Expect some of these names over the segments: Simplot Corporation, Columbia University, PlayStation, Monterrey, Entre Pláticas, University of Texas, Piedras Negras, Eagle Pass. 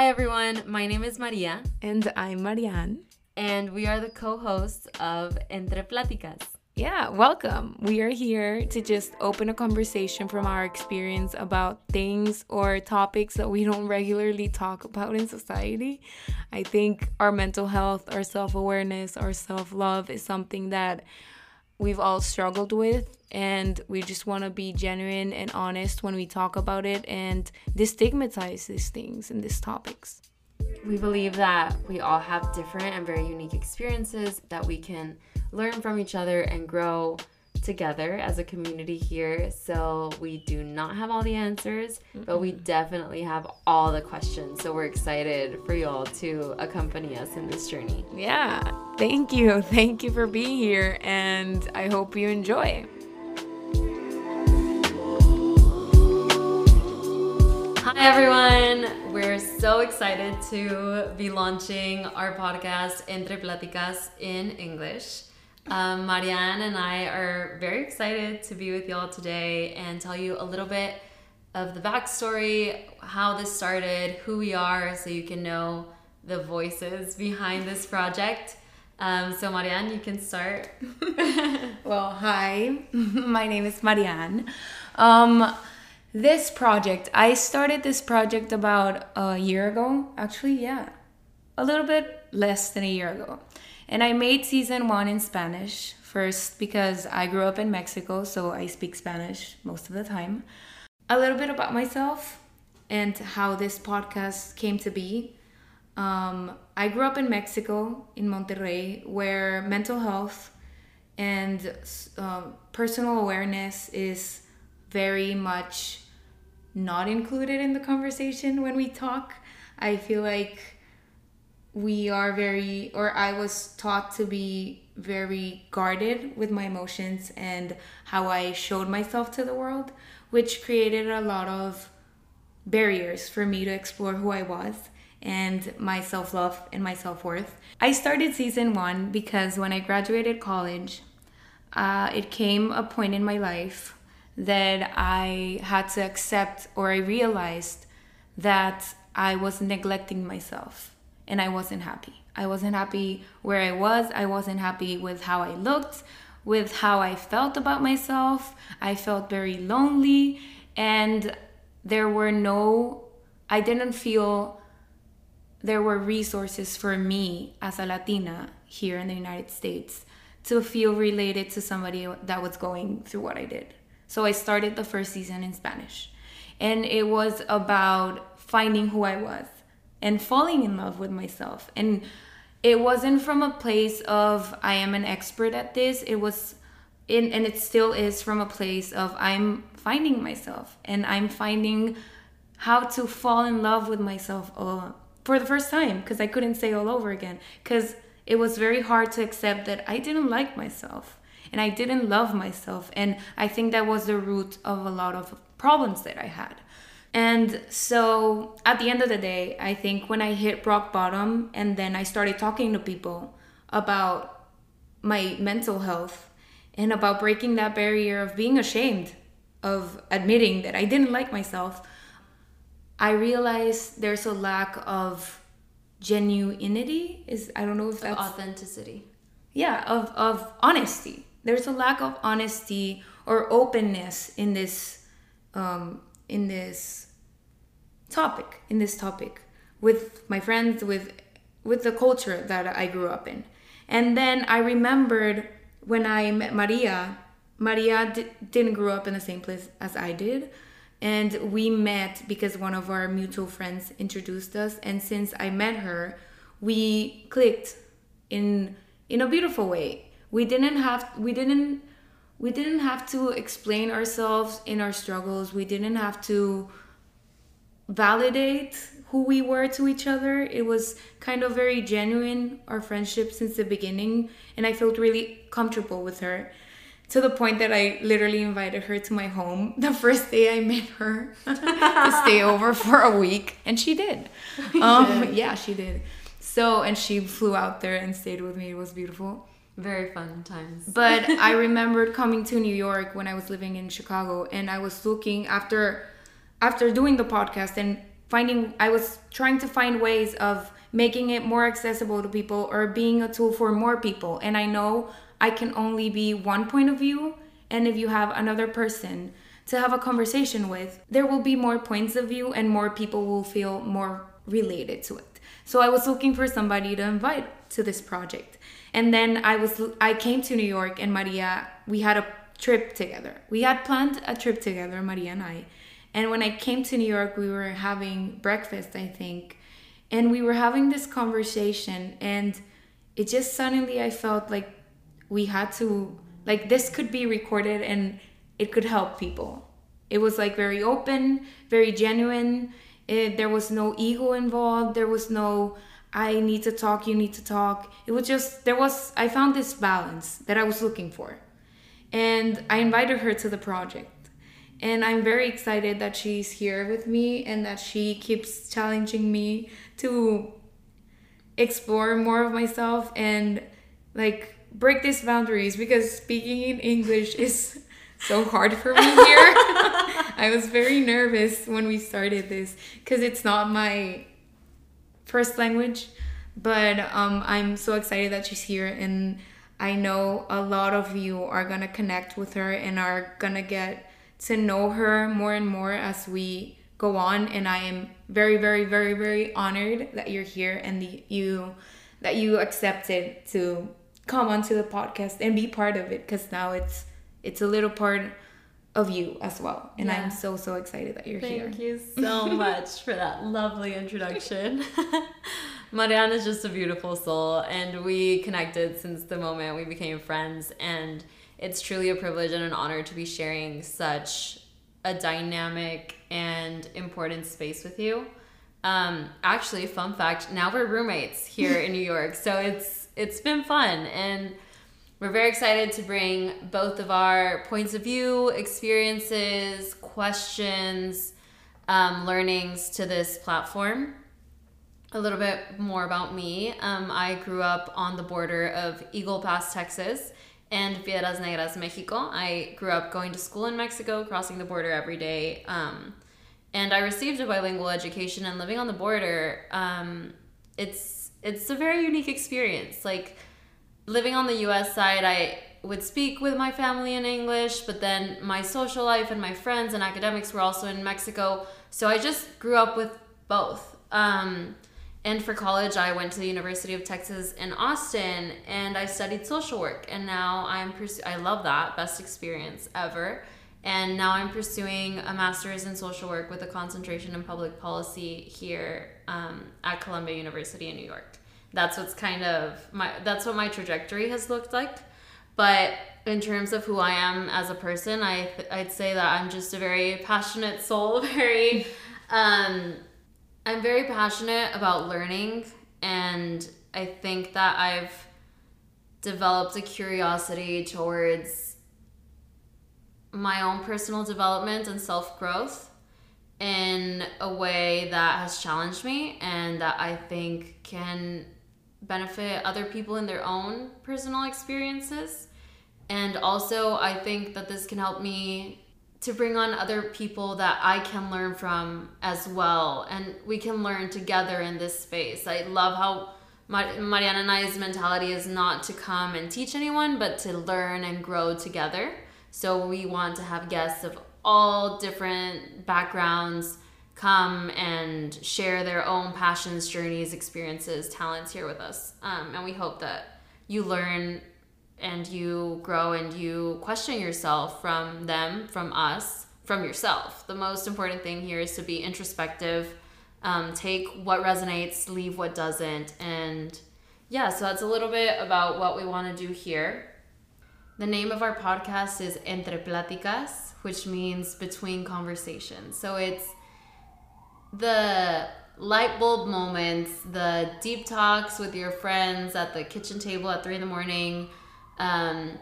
Hi everyone, my name is Maria. And I'm Marianne. And we are the co-hosts of Entre Pláticas. Yeah, welcome. We are here to just open a conversation from our experience about things or topics that we don't regularly talk about in society. I think our mental health, our self-awareness, our self-love is something that we've all struggled with, and we just want to be genuine and honest when we talk about it and destigmatize these things and these topics. We believe that we all have different and very unique experiences that we can learn from each other and grow together as a community here. So we do not have all the answers, but we definitely have all the questions. So we're excited for you all to accompany us in this journey. Yeah. Thank you. Thank you for being here, and I hope you enjoy. Hi everyone, we're so excited to be launching our podcast Entre Pláticas in English. Marianne and I are very excited to be with y'all today and tell you a little bit of the backstory, how this started, who we are, so you can know the voices behind this project. So Marianne, you can start. Well, hi, my name is Marianne. This project, I started this project about a year ago, actually, yeah, a little bit less than a year ago. And I made season 1 in Spanish first because I grew up in Mexico, so I speak Spanish most of the time. A little bit about myself and how this podcast came to be. I grew up in Mexico, in Monterrey, where mental health and personal awareness is very much not included in the conversation when we talk. I feel like I was taught to be very guarded with my emotions and how I showed myself to the world, which created a lot of barriers for me to explore who I was and my self-love and my self-worth. I started season 1 because when I graduated college, it came a point in my life that I had to accept, or I realized that I was neglecting myself. And I wasn't happy. I wasn't happy where I was. I wasn't happy with how I looked, with how I felt about myself. I felt very lonely, and there were resources for me as a Latina here in the United States to feel related to somebody that was going through what I did. So I started the first season in Spanish, and it was about finding who I was and falling in love with myself. And it wasn't from a place of I am an expert at this. It was in, and it still is, from a place of I'm finding myself, and I'm finding how to fall in love with myself for the first time, because I couldn't say all over again, because it was very hard to accept that I didn't like myself and I didn't love myself. And I think that was the root of a lot of problems that I had. And so at the end of the day, I think when I hit rock bottom and then I started talking to people about my mental health and about breaking that barrier of being ashamed of admitting that I didn't like myself, I realized there's a lack of genuinity. I don't know if that's... authenticity. Yeah, of honesty. There's a lack of honesty or openness in this in this topic with my friends, with the culture that I grew up in. And then I remembered when I met Maria didn't grow up in the same place as I did, and we met because one of our mutual friends introduced us, and since I met her, we clicked in a beautiful way. We didn't have to explain ourselves in our struggles. We didn't have to validate who we were to each other. It was kind of very genuine, our friendship, since the beginning. And I felt really comfortable with her, to the point that I literally invited her to my home the first day I met her to stay over for a week. And she did. Yeah, she did. So, and she flew out there and stayed with me. It was beautiful. Very fun times. But I remembered coming to New York when I was living in Chicago, and I was looking after doing the podcast and I was trying to find ways of making it more accessible to people or being a tool for more people. And I know I can only be one point of view. And if you have another person to have a conversation with, there will be more points of view and more people will feel more related to it. So I was looking for somebody to invite to this project. And then I came to New York, and Maria, we had a trip together. We had planned a trip together, Maria and I. And when I came to New York, we were having breakfast, I think. And we were having this conversation, and it just suddenly I felt like we had to, like, this could be recorded and it could help people. It was like very open, very genuine. There was no ego involved. There was no, I need to talk, you need to talk. It was just, I found this balance that I was looking for. And I invited her to the project. And I'm very excited that she's here with me and that she keeps challenging me to explore more of myself and like break these boundaries, because speaking in English is so hard for me here. I was very nervous when we started this because it's not my first language, but I'm so excited that she's here, and I know a lot of you are going to connect with her and are going to get to know her more and more as we go on. And I am very, very, very, very honored that you're here and that you accepted to come onto the podcast and be part of it, because now it's a little part of you as well. And yeah. I'm so excited that you're here. Thank you so much for that lovely introduction. Mariana is just a beautiful soul, and we connected since the moment we became friends, and it's truly a privilege and an honor to be sharing such a dynamic and important space with you. Actually, fun fact, now we're roommates here in New York, so it's been fun, and we're very excited to bring both of our points of view, experiences, questions, learnings to this platform. A little bit more about me. I grew up on the border of Eagle Pass, Texas, and Piedras Negras, Mexico. I grew up going to school in Mexico, crossing the border every day. And I received a bilingual education, and living on the border, it's a very unique experience. Like, living on the U.S. side, I would speak with my family in English, but then my social life and my friends and academics were also in Mexico. So I just grew up with both. And for college, I went to the University of Texas in Austin, and I studied social work. And now I love that, best experience ever. And now I'm pursuing a master's in social work with a concentration in public policy here at Columbia University in New York. That's what's kind of that's what my trajectory has looked like. But in terms of who I am as a person, I'd say that I'm just a very passionate soul, I'm very passionate about learning, and I think that I've developed a curiosity towards my own personal development and self-growth in a way that has challenged me and that I think can benefit other people in their own personal experiences. And also, I think that this can help me to bring on other people that I can learn from as well. And we can learn together in this space. I love how Mariana and I's mentality is not to come and teach anyone, but to learn and grow together. So we want to have guests of all different backgrounds come and share their own passions, journeys, experiences, talents here with us. And we hope that you learn and you grow and you question yourself from them, from us, from yourself. The most important thing here is to be introspective, take what resonates, leave what doesn't. And yeah, so that's a little bit about what we want to do here. The name of our podcast is Entre Pláticas, which means between conversations. So it's the light bulb moments, the deep talks with your friends at the kitchen table at 3 a.m,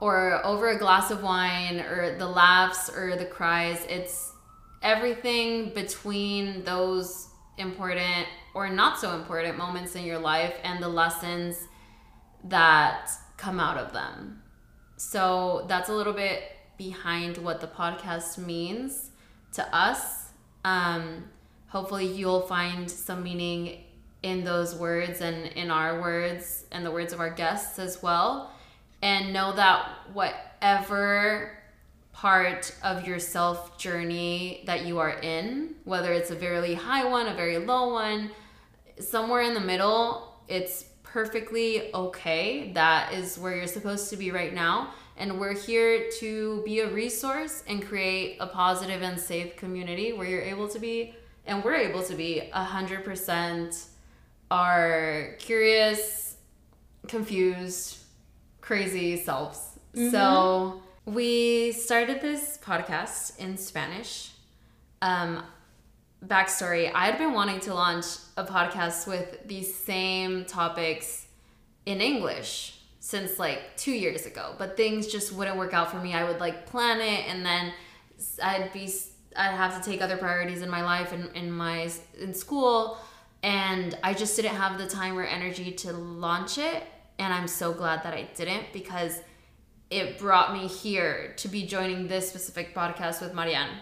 or over a glass of wine, or the laughs or the cries. It's everything between those important or not so important moments in your life and the lessons that come out of them. So that's a little bit behind what the podcast means to us. hopefully you'll find some meaning in those words and in our words and the words of our guests as well. And know that whatever part of your self journey that you are in, whether it's a very high one, a very low one, somewhere in the middle, it's perfectly okay. That is where you're supposed to be right now. And we're here to be a resource and create a positive and safe community where you're able to be, and we're able to be 100% our curious, confused, crazy selves. Mm-hmm. So we started this podcast in Spanish. Backstory, I had been wanting to launch a podcast with these same topics in English since like 2 years ago, but things just wouldn't work out for me. I would like plan it, and then I'd have to take other priorities in my life and in school, and I just didn't have the time or energy to launch it. And I'm so glad that I didn't, because it brought me here to be joining this specific podcast with Marianne.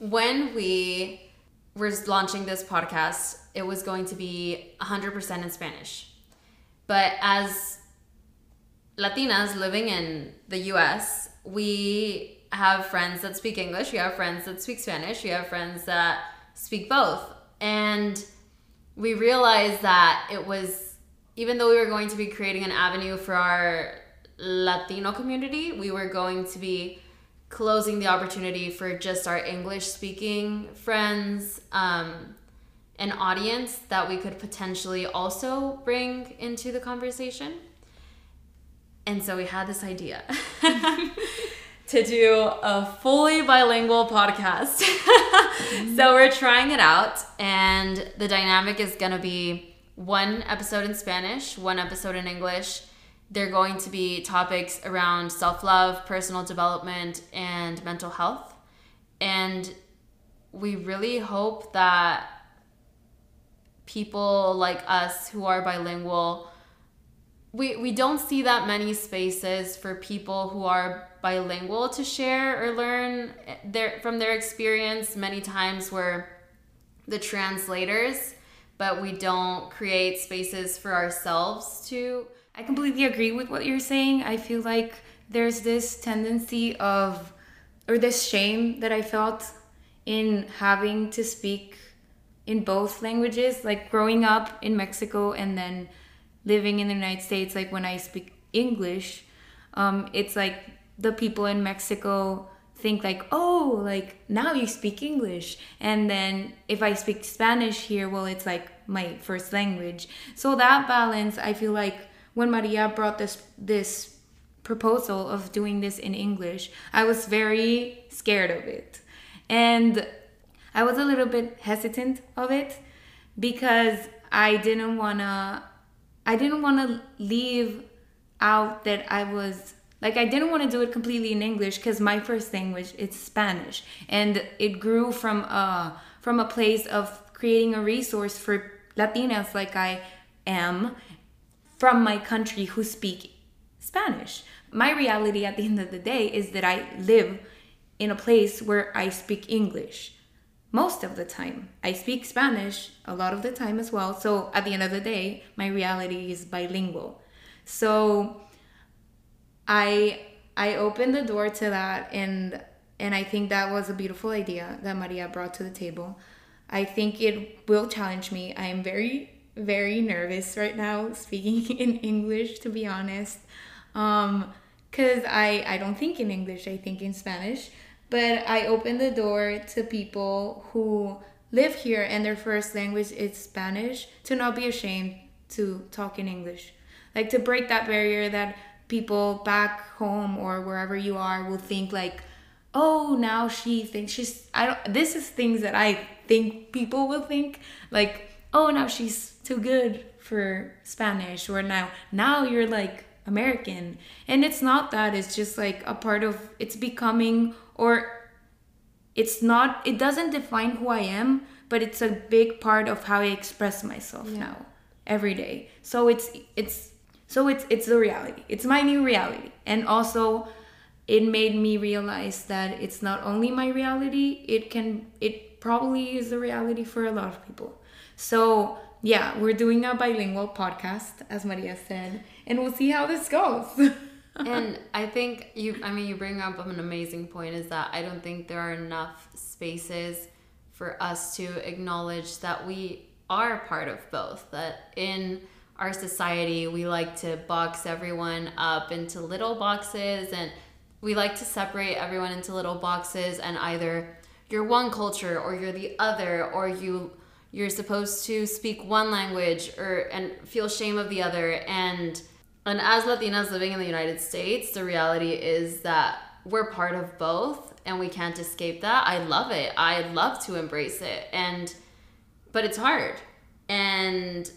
When we were launching this podcast, it was going to be 100% in Spanish. But as Latinas living in the US, we have friends that speak English, we have friends that speak Spanish, we have friends that speak both. And we realized that it was, even though we were going to be creating an avenue for our Latino community, we were going to be closing the opportunity for just our English-speaking friends, an audience that we could potentially also bring into the conversation. And so we had this idea to do a fully bilingual podcast. So we're trying it out, and the dynamic is going to be one episode in Spanish, one episode in English. They're going to be topics around self-love, personal development, and mental health. And we really hope that people like us who are bilingual, we don't see that many spaces for people who are bilingual to share or learn from their experience. Many times we're the translators, but we don't create spaces for ourselves to... I completely agree with what you're saying. I feel like there's this tendency of, or this shame that I felt in having to speak in both languages, like growing up in Mexico and then living in the United States. Like when I speak English, it's like the people in Mexico think like, oh, like now you speak English. And then if I speak Spanish here, well, it's like my first language. So that balance, I feel like, when Maria brought this proposal of doing this in English, I was very scared of it. And I was a little bit hesitant of it because I didn't want to leave out that I was like, I didn't want to do it completely in English because my first language is Spanish. And it grew from a place of creating a resource for Latinas like I am from my country who speak Spanish. My reality at the end of the day is that I live in a place where I speak English most of the time. I speak Spanish a lot of the time as well. So at the end of the day, my reality is bilingual. So I opened the door to that, and I think that was a beautiful idea that Maria brought to the table. I think it will challenge me. I am very nervous right now speaking in English, to be honest, because I don't think in English, I think in Spanish. But I open the door to people who live here and their first language is Spanish to not be ashamed to talk in English, like to break that barrier that people back home or wherever you are will think like, oh, now she thinks this is things that I think people will think like, oh, now she's too good for Spanish, or now you're like American. And it's not that, it's just like a part of, it's becoming, or it's not, it doesn't define who I am, but it's a big part of how I express myself now every day. So it's the reality. It's my new reality. And also it made me realize that it's not only my reality, it probably is the reality for a lot of people. So yeah, we're doing a bilingual podcast, as Maria said, and we'll see how this goes. And I think you bring up an amazing point, is that I don't think there are enough spaces for us to acknowledge that we are part of both, that in our society, we like to box everyone up into little boxes, and we like to separate everyone into little boxes, and either you're one culture or you're the other, or you're supposed to speak one language and feel shame of the other. And as Latinas living in the United States, the reality is that we're part of both and we can't escape that. I love it. I love to embrace it. But it's hard. And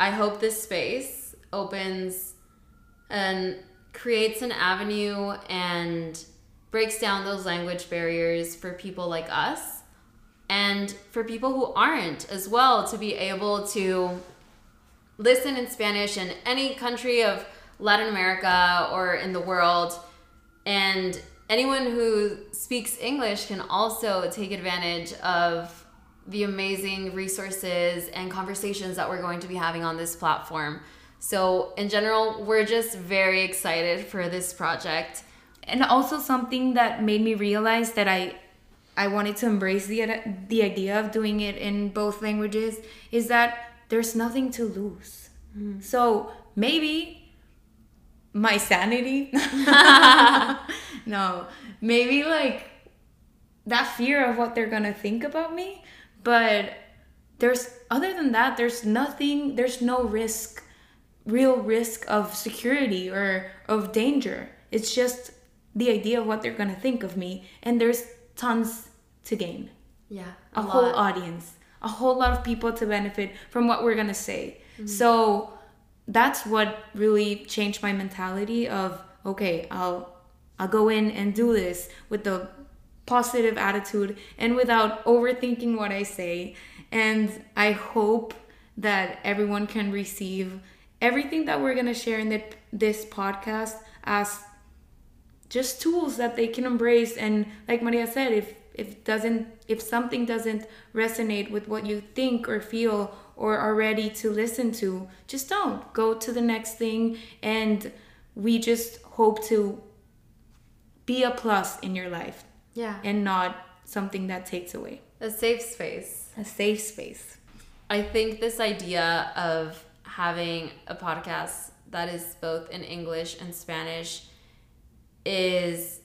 I hope this space opens and creates an avenue and breaks down those language barriers for people like us, and for people who aren't as well, to be able to listen in Spanish in any country of Latin America or in the world. And anyone who speaks English can also take advantage of the amazing resources and conversations that we're going to be having on this platform. So in general, we're just very excited for this project. And also something that made me realize that I wanted to embrace the idea of doing it in both languages is that there's nothing to lose. Mm. So maybe my sanity, maybe like that fear of what they're gonna think about me, but there's nothing, there's no risk, real risk of security or of danger. It's just the idea of what they're gonna think of me, and there's tons to gain. Yeah, a whole audience, a whole lot of people to benefit from what we're gonna say. Mm-hmm. So that's what really changed my mentality of, okay, I'll go in and do this with the positive attitude and without overthinking what I say. And I hope that everyone can receive everything that we're gonna share in this podcast as just tools that they can embrace. And like Maria said, if something doesn't resonate with what you think or feel or are ready to listen to, just don't. Go to the next thing, and we just hope to be a plus in your life. Yeah. And not something that takes away. A safe space. A safe space. I think this idea of having a podcast that is both in English and Spanish is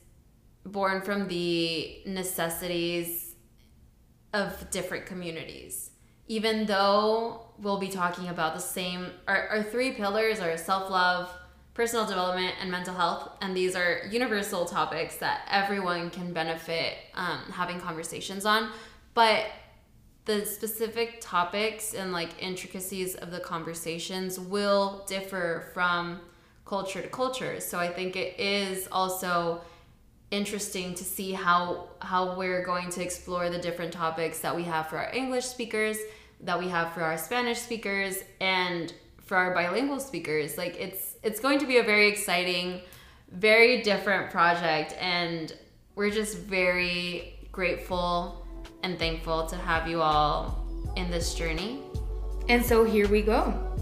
born from the necessities of different communities. Even though we'll be talking about the same, our three pillars are self-love, personal development, and mental health, and these are universal topics that everyone can benefit having conversations on, but the specific topics and like intricacies of the conversations will differ from culture to culture. So I think it is also interesting to see how we're going to explore the different topics that we have for our English speakers, that we have for our Spanish speakers, and for our bilingual speakers. Like it's going to be a very exciting, very different project, and we're just very grateful and thankful to have you all in this journey. And so here we go.